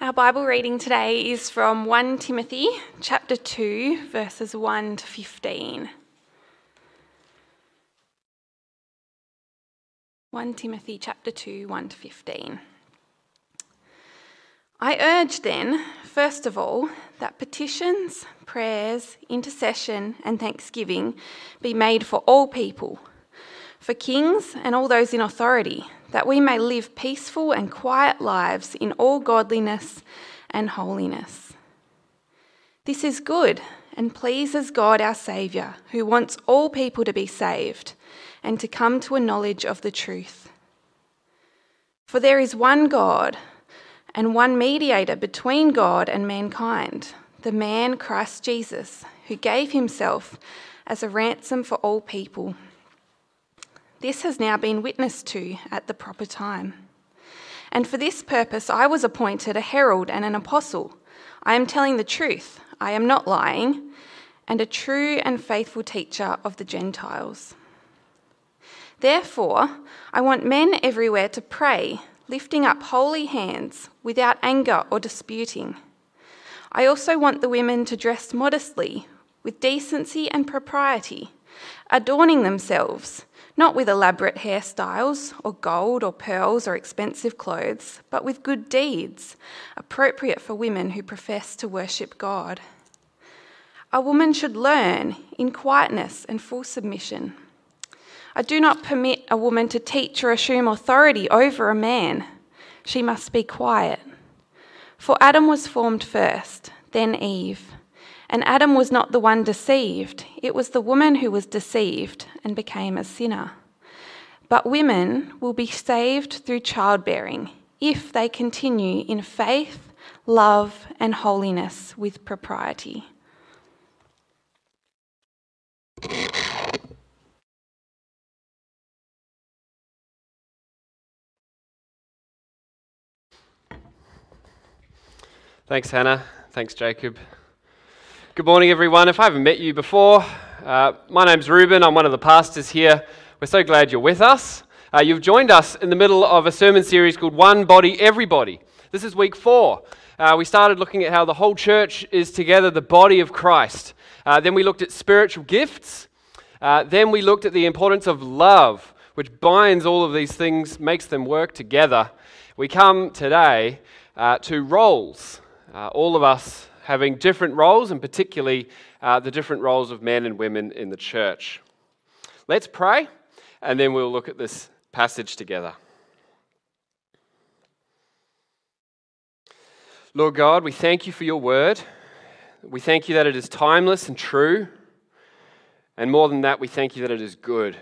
Our Bible reading today is from 1 Timothy chapter 2, verses 1 to 15. 1 Timothy chapter 2, 1 to 15. I urge then, first of all, that petitions, prayers, intercession and thanksgiving be made for all people, for kings and all those in authority, that we may live peaceful and quiet lives in all godliness and holiness. This is good and pleases God our Saviour, who wants all people to be saved and to come to a knowledge of the truth. For there is one God, and one mediator between God and mankind, the man Christ Jesus, who gave himself as a ransom for all people. This has now been witnessed to at the proper time. And for this purpose I was appointed a herald and an apostle. I am telling the truth, I am not lying, and a true and faithful teacher of the Gentiles. Therefore, I want men everywhere to pray, lifting up holy hands without anger or disputing. I also want the women to dress modestly, with decency and propriety, adorning themselves, not with elaborate hairstyles or gold or pearls or expensive clothes, but with good deeds, appropriate for women who profess to worship God. A woman should learn in quietness and full submission. I do not permit a woman to teach or assume authority over a man. She must be quiet. For Adam was formed first, then Eve. And Adam was not the one deceived. It was the woman who was deceived and became a sinner. But women will be saved through childbearing if they continue in faith, love, and holiness with propriety. Thanks, Hannah. Thanks, Jacob. Good morning, everyone. If I haven't met you before, my name's Ruben. I'm one of the pastors here. We're so glad you're with us. You've joined us in the middle of a sermon series called One Body, Everybody. This is week 4. We started looking at how the whole church is together, the body of Christ. Then we looked at spiritual gifts. Then we looked at the importance of love, which binds all of these things, makes them work together. We come today to roles. All of us having different roles, and particularly the different roles of men and women in the church. Let's pray, and then we'll look at this passage together. Lord God, we thank you for your word. We thank you that it is timeless and true. And more than that, we thank you that it is good.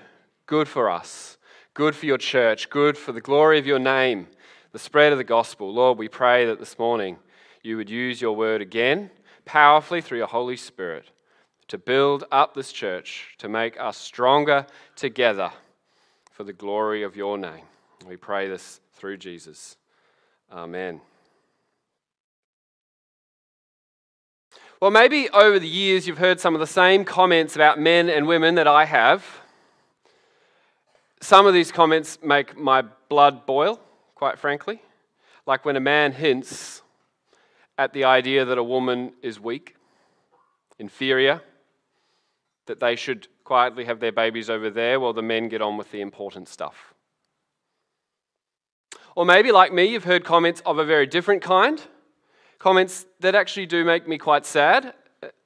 Good for us. Good for your church. Good for the glory of your name. The spread of the gospel. Lord, we pray that this morning you would use your word again, powerfully through your Holy Spirit, to build up this church, to make us stronger together for the glory of your name. We pray this through Jesus. Amen. Well, maybe over the years you've heard some of the same comments about men and women that I have. Some of these comments make my blood boil, quite frankly. Like when a man hints at the idea that a woman is weak, inferior, that they should quietly have their babies over there while the men get on with the important stuff. Or maybe, like me, you've heard comments of a very different kind, comments that actually do make me quite sad,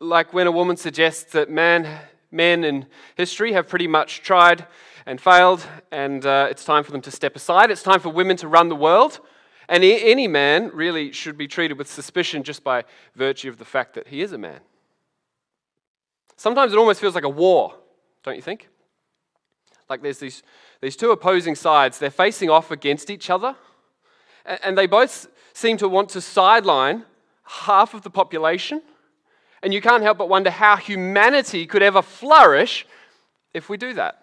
like when a woman suggests that men in history have pretty much tried and failed, and it's time for them to step aside. It's time for women to run the world. And any man really should be treated with suspicion just by virtue of the fact that he is a man. Sometimes it almost feels like a war, don't you think? Like there's these two opposing sides. They're facing off against each other. And they both seem to want to sideline half of the population. And you can't help but wonder how humanity could ever flourish if we do that.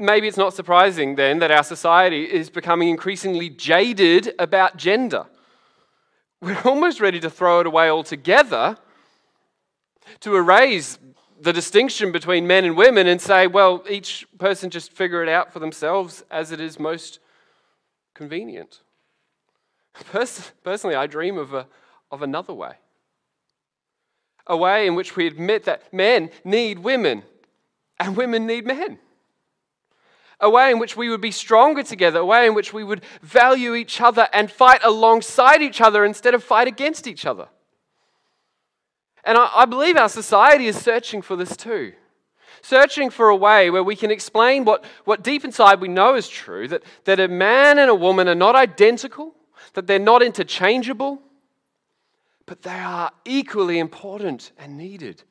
Maybe it's not surprising then that our society is becoming increasingly jaded about gender. We're almost ready to throw it away altogether, to erase the distinction between men and women and say, well, each person just figure it out for themselves as it is most convenient. Personally, I dream of another way. A way in which we admit that men need women and women need men. A way in which we would be stronger together. A way in which we would value each other and fight alongside each other instead of fight against each other. And I believe our society is searching for this too. Searching for a way where we can explain what deep inside we know is true, that a man and a woman are not identical, that they're not interchangeable, but they are equally important and needed.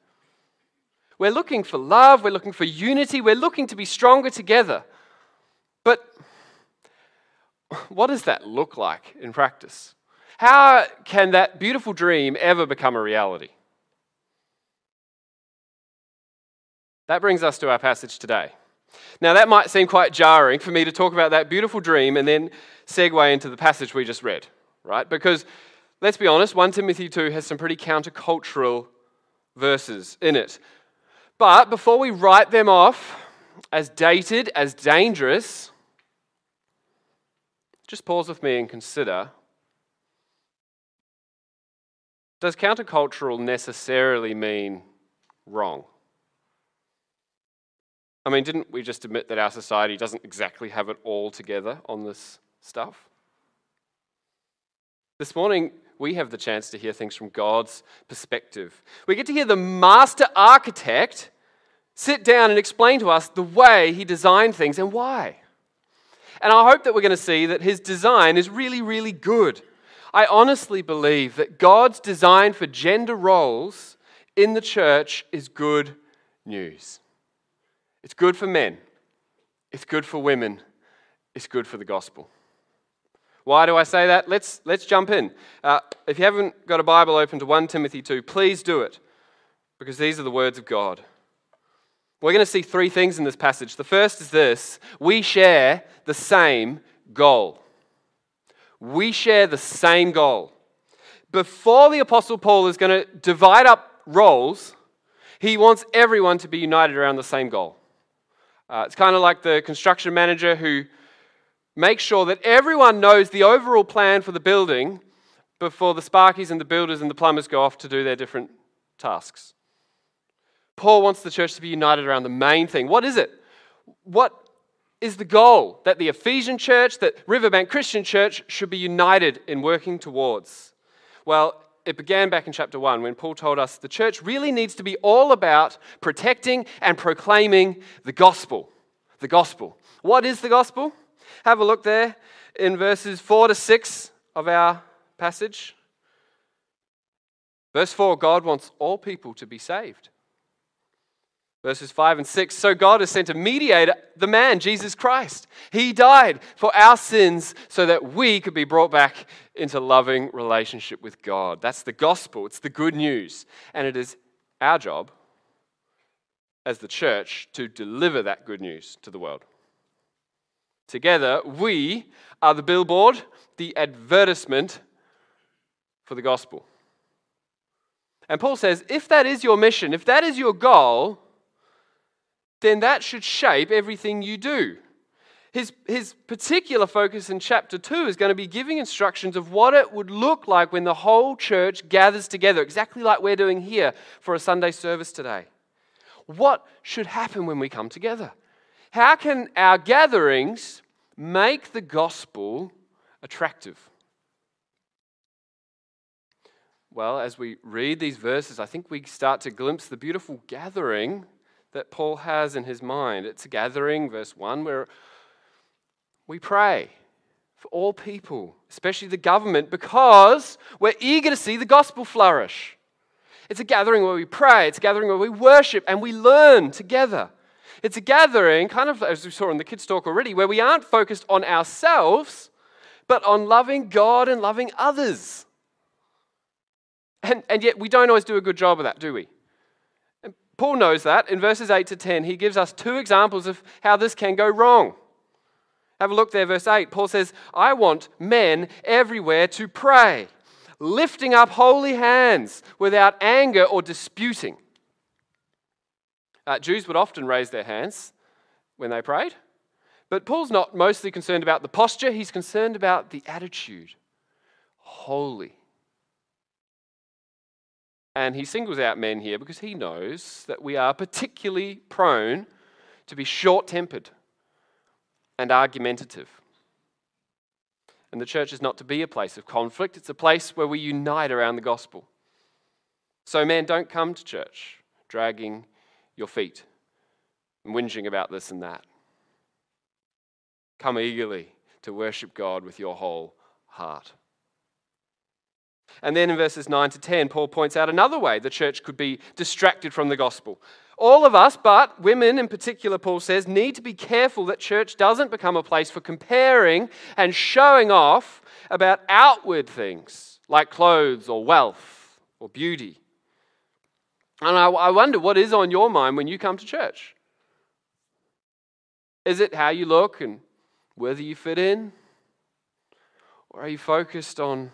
We're looking for love, we're looking for unity, we're looking to be stronger together. But what does that look like in practice? How can that beautiful dream ever become a reality? That brings us to our passage today. Now, that might seem quite jarring for me to talk about that beautiful dream and then segue into the passage we just read, right? Because, let's be honest, 1 Timothy 2 has some pretty countercultural verses in it. But before we write them off as dated, as dangerous, just pause with me and consider, does countercultural necessarily mean wrong? I mean, didn't we just admit that our society doesn't exactly have it all together on this stuff? This morning, we have the chance to hear things from God's perspective. We get to hear the master architect sit down and explain to us the way he designed things and why. And I hope that we're going to see that his design is really, really good. I honestly believe that God's design for gender roles in the church is good news. It's good for men, it's good for women, it's good for the gospel. Why do I say that? Let's jump in. If you haven't got a Bible open to 1 Timothy 2, please do it, because these are the words of God. We're going to see three things in this passage. The first is this: we share the same goal. We share the same goal. Before the Apostle Paul is going to divide up roles, he wants everyone to be united around the same goal. It's kind of like the construction manager who makes sure that everyone knows the overall plan for the building before the sparkies and the builders and the plumbers go off to do their different tasks. Paul wants the church to be united around the main thing. What is it? What is the goal that the Ephesian church, that Riverbank Christian Church should be united in working towards? Well, it began back in chapter 1 when Paul told us the church really needs to be all about protecting and proclaiming the gospel. The gospel. What is the gospel? Have a look there in verses 4 to 6 of our passage. Verse 4, God wants all people to be saved. Verses 5 and 6, so God has sent a mediator, the man, Jesus Christ. He died for our sins so that we could be brought back into loving relationship with God. That's the gospel. It's the good news. And it is our job as the church to deliver that good news to the world. Together, we are the billboard, the advertisement for the gospel. And Paul says, if that is your mission, if that is your goal, then that should shape everything you do. His particular focus in chapter 2 is going to be giving instructions of what it would look like when the whole church gathers together, exactly like we're doing here for a Sunday service today. What should happen when we come together? How can our gatherings make the gospel attractive? Well, as we read these verses, I think we start to glimpse the beautiful gathering that Paul has in his mind. It's a gathering, verse 1, where we pray for all people, especially the government, because we're eager to see the gospel flourish. It's a gathering where we pray, it's a gathering where we worship, and we learn together. It's a gathering, kind of as we saw in the kids' talk already, where we aren't focused on ourselves, but on loving God and loving others. And yet we don't always do a good job of that, do we? And Paul knows that. In verses 8 to 10, he gives us two examples of how this can go wrong. Have a look there, verse 8. Paul says, I want men everywhere to pray, lifting up holy hands without anger or disputing. Jews would often raise their hands when they prayed, but Paul's not mostly concerned about the posture, he's concerned about the attitude. holy. And he singles out men here because he knows that we are particularly prone to be short-tempered and argumentative. And the church is not to be a place of conflict. It's a place where we unite around the gospel. So, man, don't come to church dragging your feet and whinging about this and that. Come eagerly to worship God with your whole heart. And then in verses 9 to 10, Paul points out another way the church could be distracted from the gospel. All of us, but women in particular, Paul says, need to be careful that church doesn't become a place for comparing and showing off about outward things like clothes or wealth or beauty. And I wonder what is on your mind when you come to church. Is it how you look and whether you fit in? Or are you focused on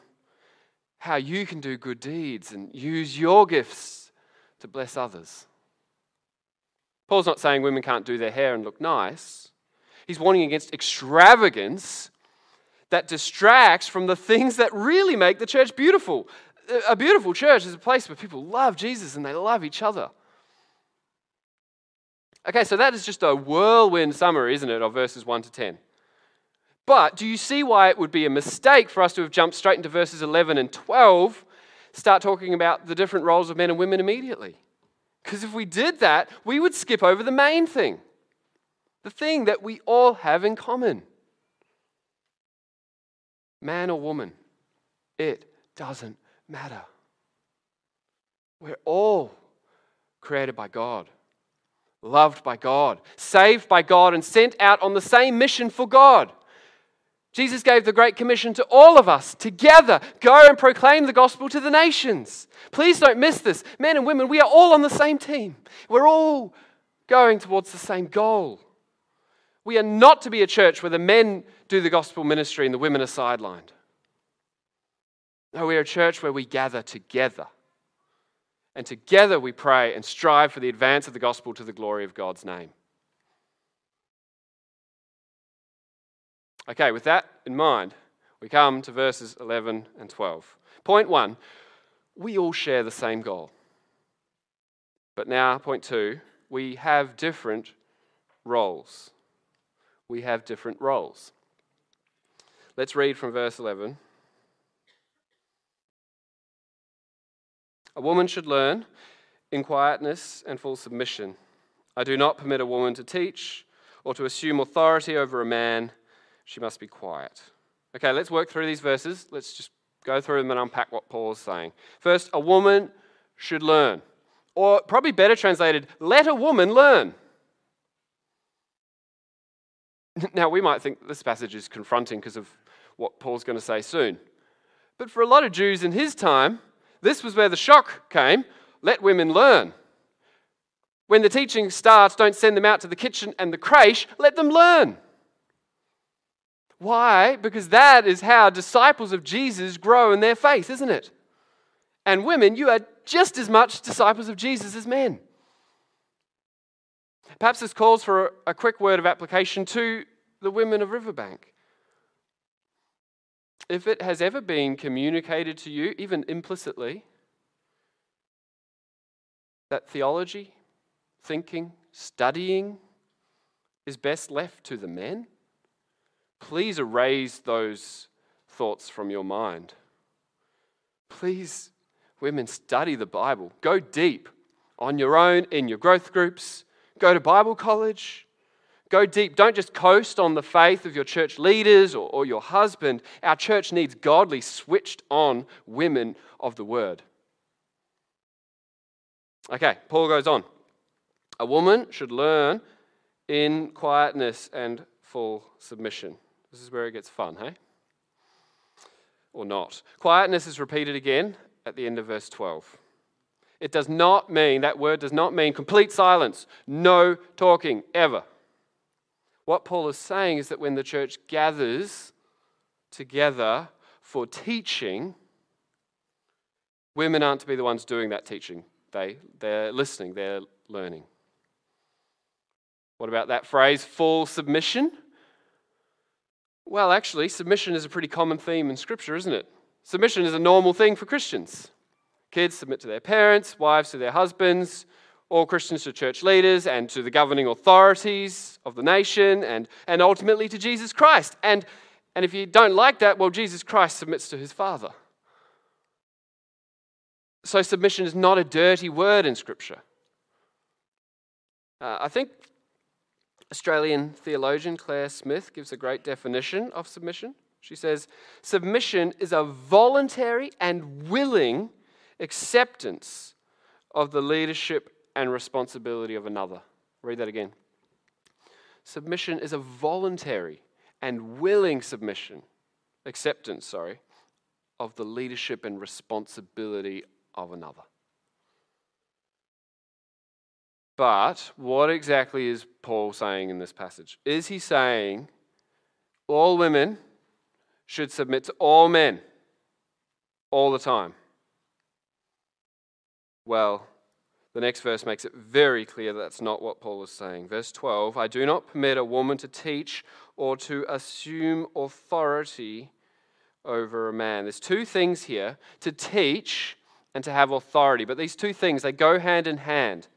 how you can do good deeds and use your gifts to bless others? Paul's not saying women can't do their hair and look nice. He's warning against extravagance that distracts from the things that really make the church beautiful. A beautiful church is a place where people love Jesus and they love each other. Okay, so that is just a whirlwind summary, isn't it, of verses 1 to 10. But do you see why it would be a mistake for us to have jumped straight into verses 11 and 12, start talking about the different roles of men and women immediately? Because if we did that, we would skip over the main thing, the thing that we all have in common. Man or woman, it doesn't matter. We're all created by God, loved by God, saved by God, and sent out on the same mission for God. Jesus gave the Great Commission to all of us together. Go and proclaim the gospel to the nations. Please don't miss this. Men and women, we are all on the same team. We're all going towards the same goal. We are not to be a church where the men do the gospel ministry and the women are sidelined. No, we are a church where we gather together. And together we pray and strive for the advance of the gospel to the glory of God's name. Okay, with that in mind, we come to verses 11 and 12. Point one, we all share the same goal. But now, point two, we have different roles. We have different roles. Let's read from verse 11. A woman should learn in quietness and full submission. I do not permit a woman to teach or to assume authority over a man. She must be quiet. Okay, let's work through these verses. Let's just go through them and unpack what Paul is saying. First, a woman should learn. Or probably better translated, let a woman learn. Now, we might think this passage is confronting because of what Paul's going to say soon. But for a lot of Jews in his time, this was where the shock came. Let women learn. When the teaching starts, don't send them out to the kitchen and the creche. Let them learn. Why? Because that is how disciples of Jesus grow in their faith, isn't it? And women, you are just as much disciples of Jesus as men. Perhaps this calls for a quick word of application to the women of Riverbank. If it has ever been communicated to you, even implicitly, that theology, thinking, studying is best left to the men, please erase those thoughts from your mind. Please, women, study the Bible. Go deep on your own, in your growth groups. Go to Bible college. Go deep. Don't just coast on the faith of your church leaders or your husband. Our church needs godly, switched-on women of the Word. Okay, Paul goes on. A woman should learn in quietness and full submission. This is where it gets fun, hey? Or not. Quietness is repeated again at the end of verse 12. It does not mean, that word does not mean complete silence, no talking, ever. What Paul is saying is that when the church gathers together for teaching, women aren't to be the ones doing that teaching. They're listening, they're learning. What about that phrase, full submission? Well, actually, submission is a pretty common theme in Scripture, isn't it? Submission is a normal thing for Christians. Kids submit to their parents, wives to their husbands, all Christians to church leaders and to the governing authorities of the nation and ultimately to Jesus Christ. And if you don't like that, well, Jesus Christ submits to his Father. So submission is not a dirty word in Scripture. I think Australian theologian Claire Smith gives a great definition of submission. She says, submission is a voluntary and willing acceptance of the leadership and responsibility of another. Read that again. Submission is a voluntary and willing acceptance of the leadership and responsibility of another. But what exactly is Paul saying in this passage? Is he saying all women should submit to all men all the time? Well, the next verse makes it very clear that that's not what Paul is saying. Verse 12, I do not permit a woman to teach or to assume authority over a man. There's two things here, to teach and to have authority. But these two things, they go hand in hand.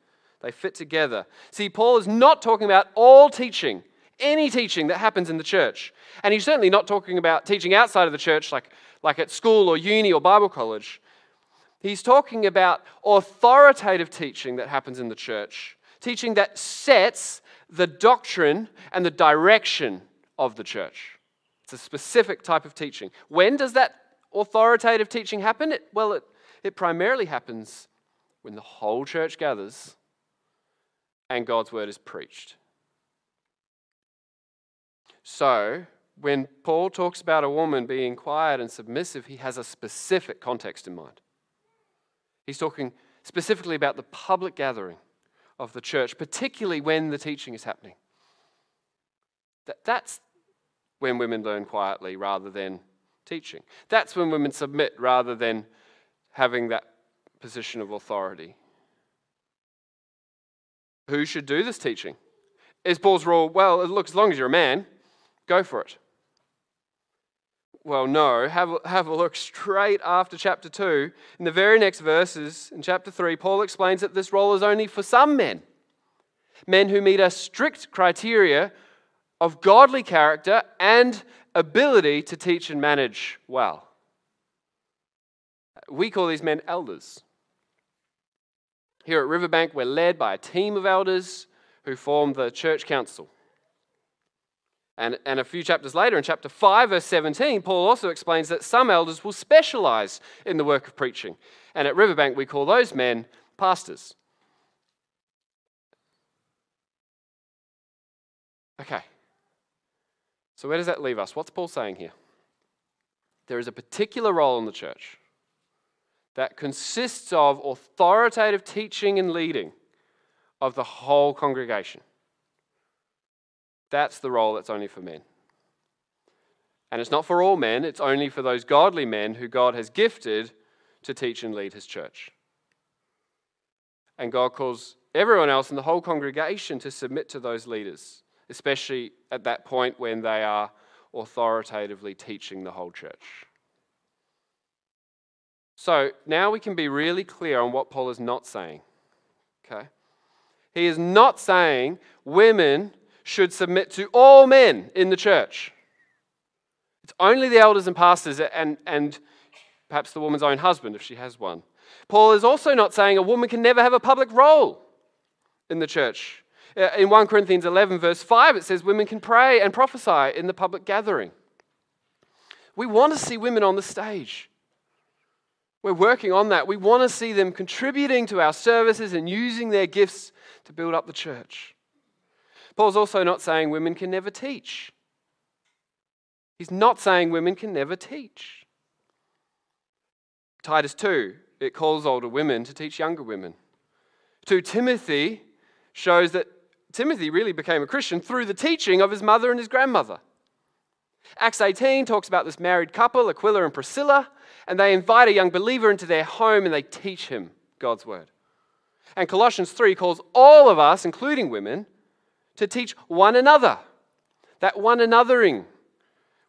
They fit together. See, Paul is not talking about all teaching, any teaching that happens in the church. And he's certainly not talking about teaching outside of the church like at school or uni or Bible college. He's talking about authoritative teaching that happens in the church, teaching that sets the doctrine and the direction of the church. It's a specific type of teaching. When does that authoritative teaching happen? It primarily happens when the whole church gathers and God's word is preached. So, when Paul talks about a woman being quiet and submissive, he has a specific context in mind. He's talking specifically about the public gathering of the church, particularly when the teaching is happening. That's when women learn quietly rather than teaching. That's when women submit rather than having that position of authority. Who should do this teaching? Is Paul's rule, well, look, as long as you're a man, go for it. Well, no, have a look straight after chapter 2. In the very next verses, in chapter 3, Paul explains that this role is only for some men who meet a strict criteria of godly character and ability to teach and manage well. We call these men elders. Here at Riverbank, we're led by a team of elders who form the church council. And a few chapters later, in chapter 5, verse 17, Paul also explains that some elders will specialize in the work of preaching. And at Riverbank, we call those men pastors. Okay. So where does that leave us? What's Paul saying here? There is a particular role in the church that consists of authoritative teaching and leading of the whole congregation. That's the role that's only for men. And it's not for all men, it's only for those godly men who God has gifted to teach and lead his church. And God calls everyone else in the whole congregation to submit to those leaders, especially at that point when they are authoritatively teaching the whole church. So now we can be really clear on what Paul is not saying. Okay? He is not saying women should submit to all men in the church. It's only the elders and pastors and perhaps the woman's own husband if she has one. Paul is also not saying a woman can never have a public role in the church. In 1 Corinthians 11 verse 5 it says women can pray and prophesy in the public gathering. We want to see women on the stage. We're working on that. We want to see them contributing to our services and using their gifts to build up the church. Paul's also not saying women can never teach. He's not saying women can never teach. Titus 2, it calls older women to teach younger women. 2 Timothy shows that Timothy really became a Christian through the teaching of his mother and his grandmother. Acts 18 talks about this married couple, Aquila and Priscilla, and they invite a young believer into their home and they teach him God's word. And Colossians 3 calls all of us, including women, to teach one another, that one anothering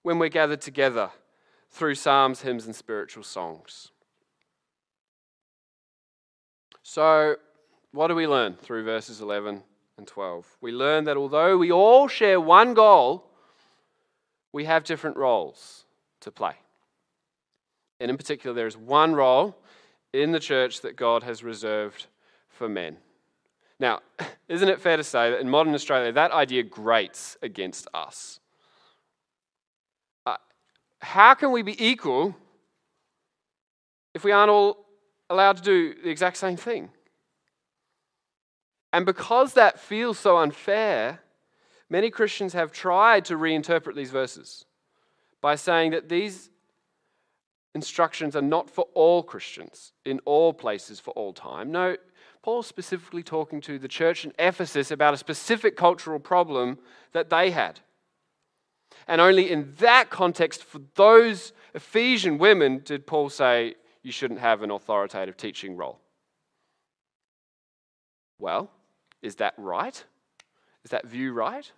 when we're gathered together through psalms, hymns, and spiritual songs. So, what do we learn through verses 11 and 12? We learn that although we all share one goal, we have different roles to play. And in particular, there is one role in the church that God has reserved for men. Now, isn't it fair to say that in modern Australia, that idea grates against us? How can we be equal if we aren't all allowed to do the exact same thing? And because that feels so unfair, many Christians have tried to reinterpret these verses by saying that these instructions are not for all Christians in all places for all time. No, Paul's specifically talking to the church in Ephesus about a specific cultural problem that they had. And only in that context, for those Ephesian women, did Paul say, you shouldn't have an authoritative teaching role. Well, is that right? Is that view right?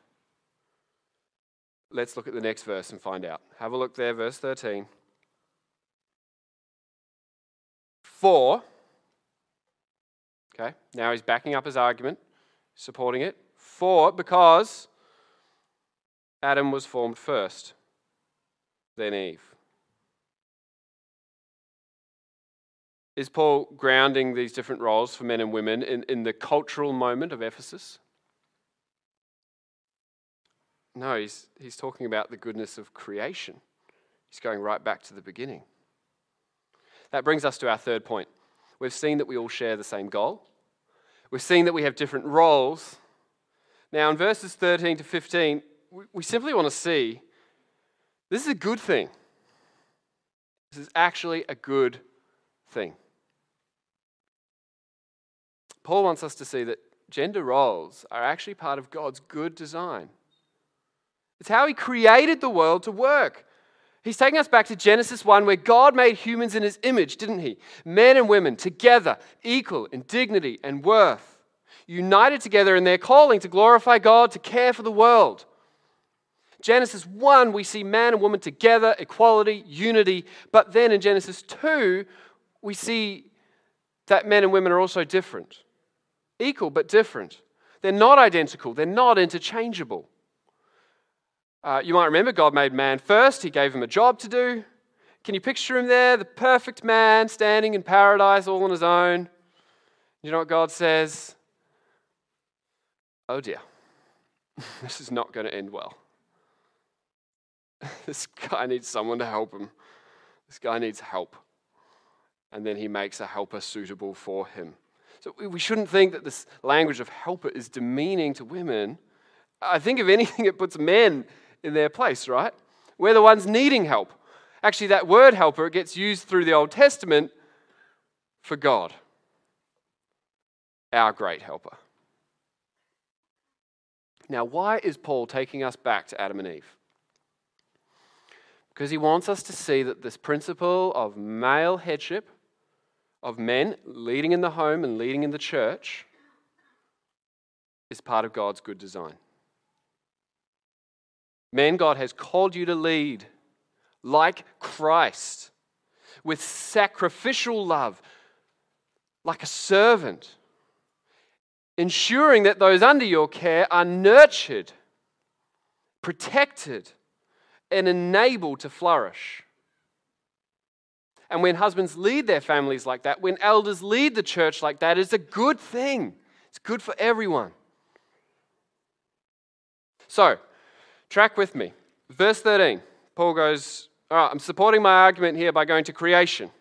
Let's look at the next verse and find out. Have a look there, verse 13. Okay, now he's backing up his argument, supporting it. Because Adam was formed first, then Eve. Is Paul grounding these different roles for men and women in the cultural moment of Ephesus? No, he's talking about the goodness of creation. He's going right back to the beginning. That brings us to our third point. We've seen that we all share the same goal. We've seen that we have different roles. Now, in verses 13 to 15, we simply want to see this is a good thing. This is actually a good thing. Paul wants us to see that gender roles are actually part of God's good design. It's how he created the world to work. He's taking us back to Genesis 1, where God made humans in his image, didn't he? Men and women together, equal in dignity and worth, united together in their calling to glorify God, to care for the world. Genesis 1, we see man and woman together, equality, unity. But then in Genesis 2, we see that men and women are also different. Equal, but different. They're not identical. They're not interchangeable. You might remember God made man first. He gave him a job to do. Can you picture him there? The perfect man standing in paradise all on his own. You know what God says? Oh dear, this is not going to end well. This guy needs someone to help him. This guy needs help. And then he makes a helper suitable for him. So we shouldn't think that this language of helper is demeaning to women. I think if anything, it puts men in their place, right? We're the ones needing help. Actually, that word helper, it gets used through the Old Testament for God, our great helper. Now, why is Paul taking us back to Adam and Eve? Because he wants us to see that this principle of male headship, of men leading in the home and leading in the church, is part of God's good design. Men, God has called you to lead like Christ, with sacrificial love, like a servant, ensuring that those under your care are nurtured, protected, and enabled to flourish. And when husbands lead their families like that, when elders lead the church like that, it's a good thing. It's good for everyone. So, track with me. Verse 13, Paul goes, all right, I'm supporting my argument here by going to creation.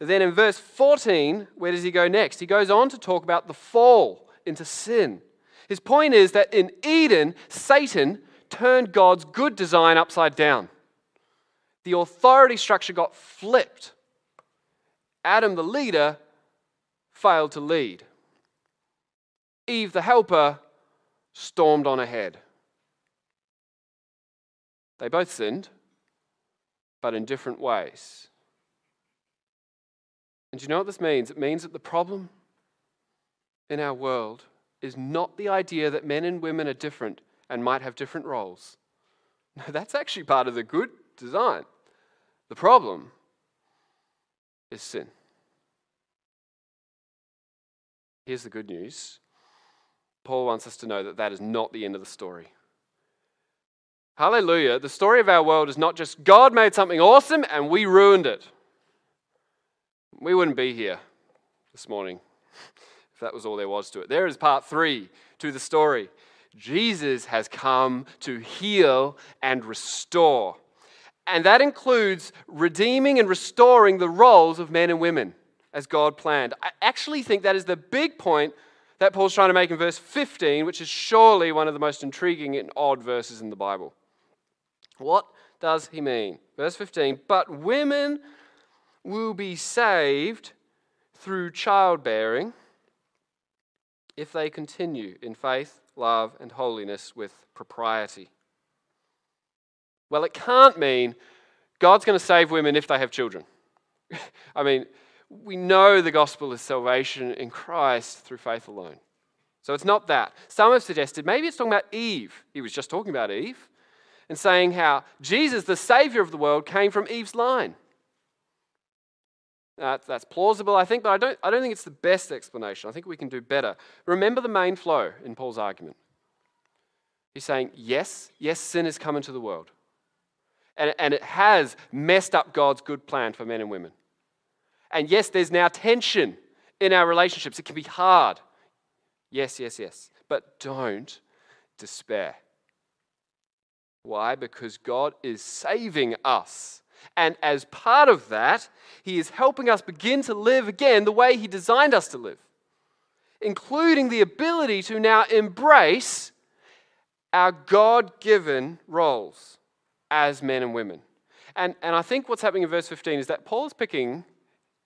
And then in verse 14, where does he go next? He goes on to talk about the fall into sin. His point is that in Eden, Satan turned God's good design upside down. The authority structure got flipped. Adam, the leader, failed to lead. Eve, the helper, stormed on ahead. They both sinned, but in different ways. And do you know what this means? It means that the problem in our world is not the idea that men and women are different and might have different roles. No, that's actually part of the good design. The problem is sin. Here's the good news. Paul wants us to know that that is not the end of the story. Hallelujah. The story of our world is not just God made something awesome and we ruined it. We wouldn't be here this morning if that was all there was to it. There is part 3 to the story. Jesus has come to heal and restore. And that includes redeeming and restoring the roles of men and women as God planned. I actually think that is the big point that Paul's trying to make in verse 15, which is surely one of the most intriguing and odd verses in the Bible. What does he mean? Verse 15, but women will be saved through childbearing if they continue in faith, love, and holiness with propriety. Well, it can't mean God's going to save women if they have children. I mean, we know the gospel is salvation in Christ through faith alone. So it's not that. Some have suggested maybe it's talking about Eve. He was just talking about Eve and saying how Jesus, the Savior of the world, came from Eve's line. That's plausible, I think, but I don't think it's the best explanation. I think we can do better. Remember the main flow in Paul's argument. He's saying, yes, sin has come into the world. And it has messed up God's good plan for men and women. And yes, there's now tension in our relationships. It can be hard. Yes. But don't despair. Why? Because God is saving us. And as part of that, He is helping us begin to live again the way He designed us to live, including the ability to now embrace our God-given roles as men and women. And I think what's happening in verse 15 is that Paul is picking...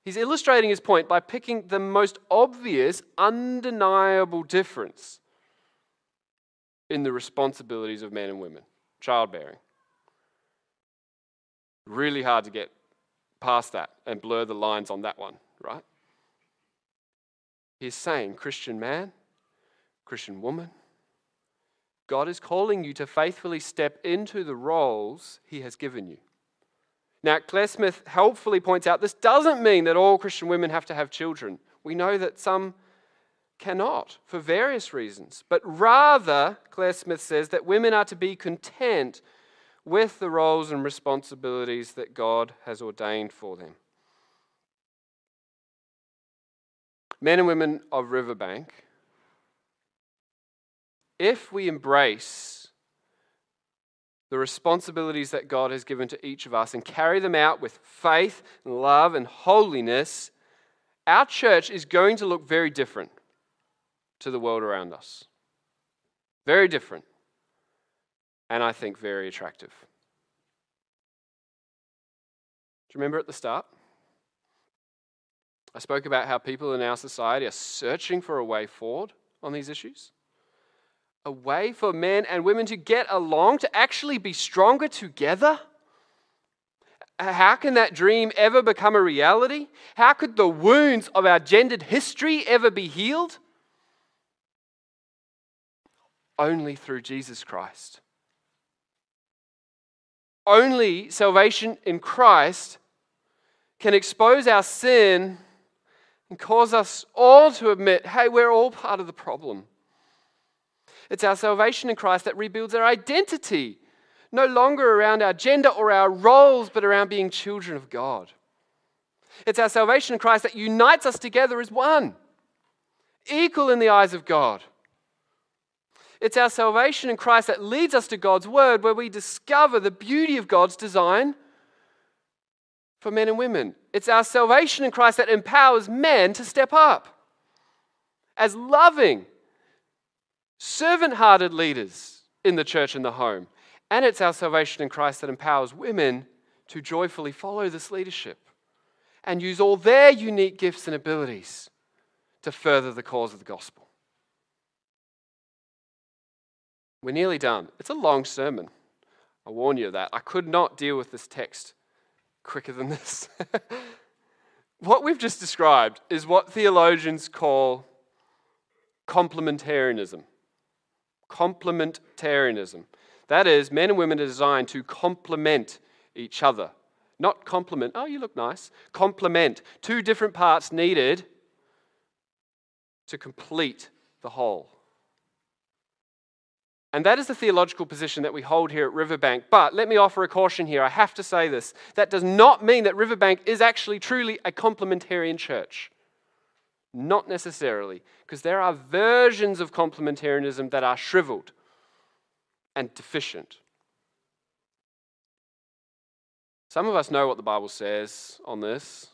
He's illustrating his point by picking the most obvious, undeniable difference in the responsibilities of men and women. Childbearing. Really hard to get past that and blur the lines on that one, right? He's saying, Christian man, Christian woman, God is calling you to faithfully step into the roles He has given you. Now, Claire Smith helpfully points out this doesn't mean that all Christian women have to have children. We know that some cannot for various reasons. But rather, Claire Smith says that women are to be content with the roles and responsibilities that God has ordained for them. Men and women of Riverbank, if we embrace the responsibilities that God has given to each of us and carry them out with faith and love and holiness, our church is going to look very different to the world around us. Very different. And I think very attractive. Do you remember at the start? I spoke about how people in our society are searching for a way forward on these issues. A way for men and women to get along, to actually be stronger together? How can that dream ever become a reality? How could the wounds of our gendered history ever be healed? Only through Jesus Christ. Only salvation in Christ can expose our sin and cause us all to admit, hey, we're all part of the problem. It's our salvation in Christ that rebuilds our identity, no longer around our gender or our roles, but around being children of God. It's our salvation in Christ that unites us together as one, equal in the eyes of God. It's our salvation in Christ that leads us to God's Word, where we discover the beauty of God's design for men and women. It's our salvation in Christ that empowers men to step up as loving, servant-hearted leaders in the church and the home. And it's our salvation in Christ that empowers women to joyfully follow this leadership and use all their unique gifts and abilities to further the cause of the gospel. We're nearly done. It's a long sermon. I warn you of that. I could not deal with this text quicker than this. What we've just described is what theologians call complementarianism. Complementarianism. That is, men and women are designed to complement each other Not compliment. Oh, you look nice. Complement. Two different parts needed to complete the whole. And that is the theological position that we hold here at Riverbank. But let me offer a caution here. I have to say this. That does not mean that Riverbank is actually truly a complementarian church. Not necessarily. Because there are versions of complementarianism that are shriveled and deficient. Some of us know what the Bible says on this,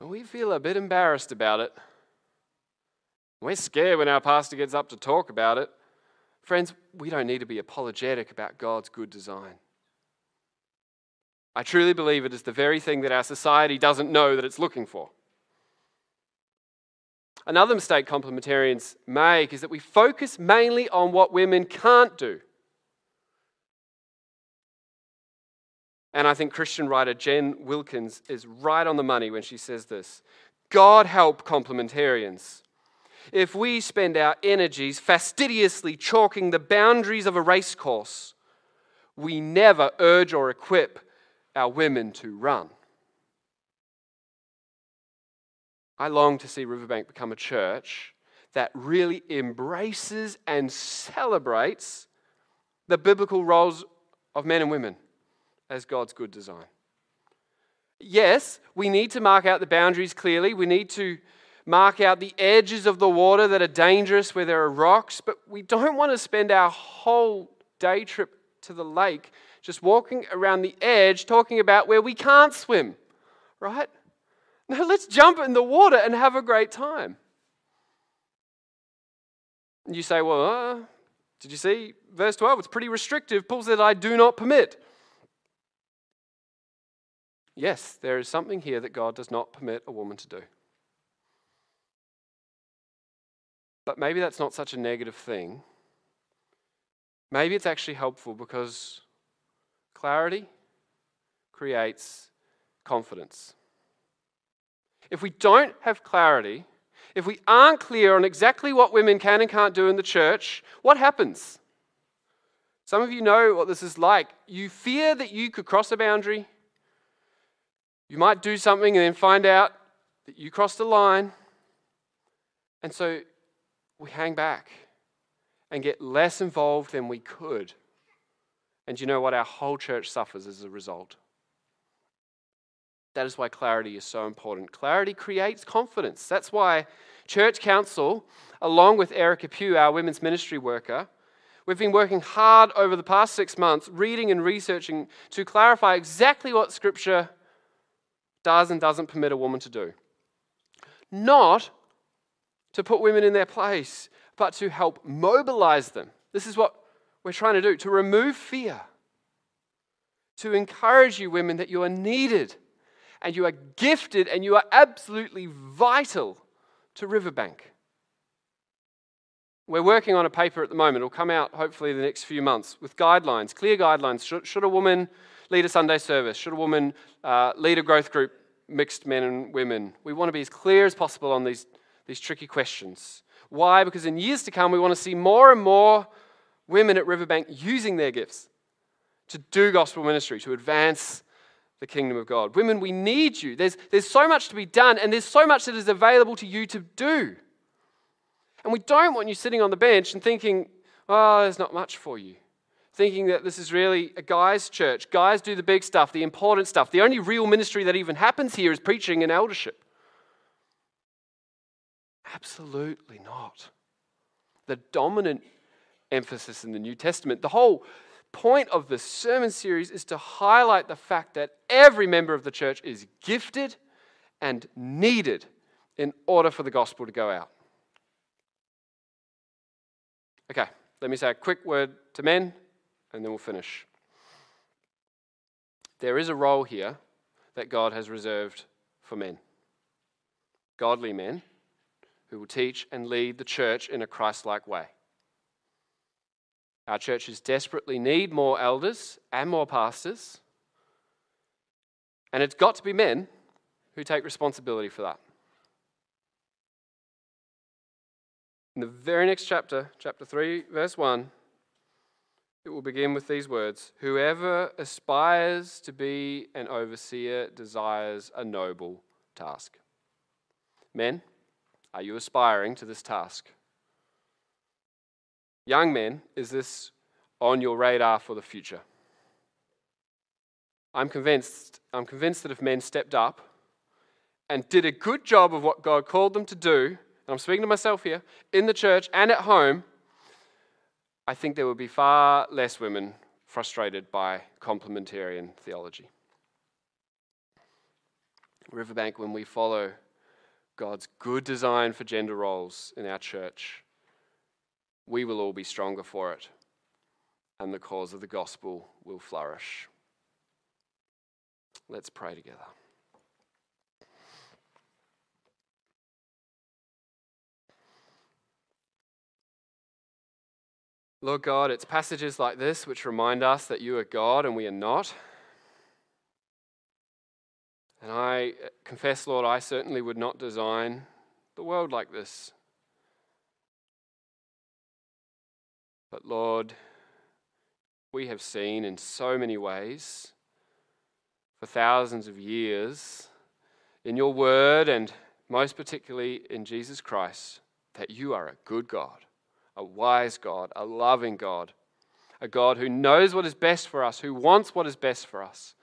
and we feel a bit embarrassed about it. We're scared when our pastor gets up to talk about it. Friends, we don't need to be apologetic about God's good design. I truly believe it is the very thing that our society doesn't know that it's looking for. Another mistake complementarians make is that we focus mainly on what women can't do. And I think Christian writer Jen Wilkins is right on the money when she says this. God help complementarians. If we spend our energies fastidiously chalking the boundaries of a race course, we never urge or equip our women to run. I long to see Riverbank become a church that really embraces and celebrates the biblical roles of men and women as God's good design. Yes, we need to mark out the boundaries clearly. We need to mark out the edges of the water that are dangerous where there are rocks, but we don't want to spend our whole day trip to the lake just walking around the edge talking about where we can't swim, right? No, let's jump in the water and have a great time. And you say, well, did you see verse 12? It's pretty restrictive. Paul said, I do not permit. Yes, there is something here that God does not permit a woman to do. But maybe that's not such a negative thing. Maybe it's actually helpful because clarity creates confidence. If we don't have clarity, if we aren't clear on exactly what women can and can't do in the church, what happens? Some of you know what this is like. You fear that you could cross a boundary. You might do something and then find out that you crossed a line. And so we hang back and get less involved than we could. And you know what? Our whole church suffers as a result. That is why clarity is so important. Clarity creates confidence. That's why Church Council, along with Erica Pugh, our women's ministry worker, we've been working hard over the past 6 months, reading and researching to clarify exactly what Scripture does and doesn't permit a woman to do. Not to put women in their place, but to help mobilize them. This is what we're trying to do, to remove fear, to encourage you women that you are needed and you are gifted and you are absolutely vital to Riverbank. We're working on a paper at the moment. It'll come out hopefully in the next few months with guidelines, clear guidelines. Should a woman lead a Sunday service? Should a woman lead a growth group, mixed men and women? We want to be as clear as possible on these tricky questions. Why? Because in years to come, we want to see more and more women at Riverbank using their gifts to do gospel ministry, to advance the kingdom of God. Women, we need you. There's so much to be done, and there's so much that is available to you to do. And we don't want you sitting on the bench and thinking, oh, there's not much for you. Thinking that this is really a guys' church. Guys do the big stuff, the important stuff. The only real ministry that even happens here is preaching and eldership. Absolutely not. The dominant emphasis in the New Testament, the whole point of the sermon series is to highlight the fact that every member of the church is gifted and needed in order for the gospel to go out. Okay, let me say a quick word to men, and then we'll finish. There is a role here that God has reserved for men. Godly men who will teach and lead the church in a Christ-like way. Our churches desperately need more elders and more pastors. And it's got to be men who take responsibility for that. In the very next chapter, chapter 3, verse 1, It will begin with these words: whoever aspires to be an overseer desires a noble task. Men, are you aspiring to this task? Young men, is this on your radar for the future? I'm convinced that if men stepped up and did a good job of what God called them to do, and I'm speaking to myself here, in the church and at home, I think there would be far less women frustrated by complementarian theology. Riverbank, when we follow God's good design for gender roles in our church, we will all be stronger for it, and the cause of the gospel will flourish. Let's pray together. Lord God, it's passages like this which remind us that you are God and we are not. And I confess, Lord, I certainly would not design the world like this. But Lord, we have seen in so many ways for thousands of years in your word and most particularly in Jesus Christ that you are a good God, a wise God, a loving God, a God who knows what is best for us, who wants what is best for us.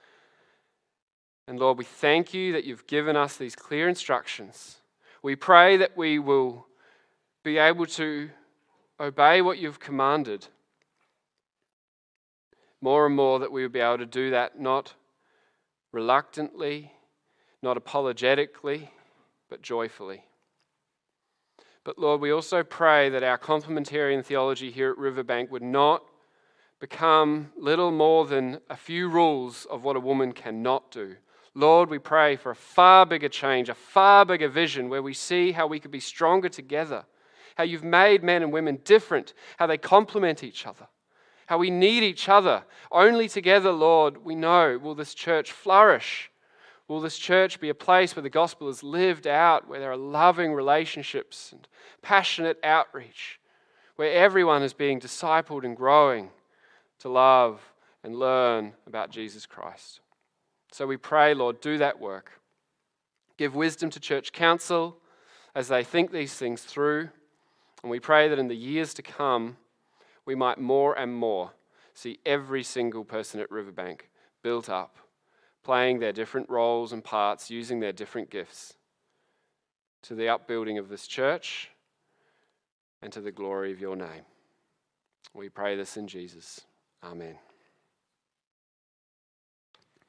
And Lord, we thank you that you've given us these clear instructions. We pray that we will be able to obey what you've commanded. More and more that we will be able to do that, not reluctantly, not apologetically, but joyfully. But Lord, we also pray that our complementarian theology here at Riverbank would not become little more than a few rules of what a woman cannot do. Lord, we pray for a far bigger change, a far bigger vision where we see how we could be stronger together, how you've made men and women different, how they complement each other, how we need each other. Only together, Lord, we know, will this church flourish? Will this church be a place where the gospel is lived out, where there are loving relationships and passionate outreach, where everyone is being discipled and growing to love and learn about Jesus Christ? So we pray, Lord, do that work. Give wisdom to church council as they think these things through. And we pray that in the years to come, we might more and more see every single person at Riverbank built up, playing their different roles and parts, using their different gifts to the upbuilding of this church and to the glory of your name. We pray this in Jesus. Amen.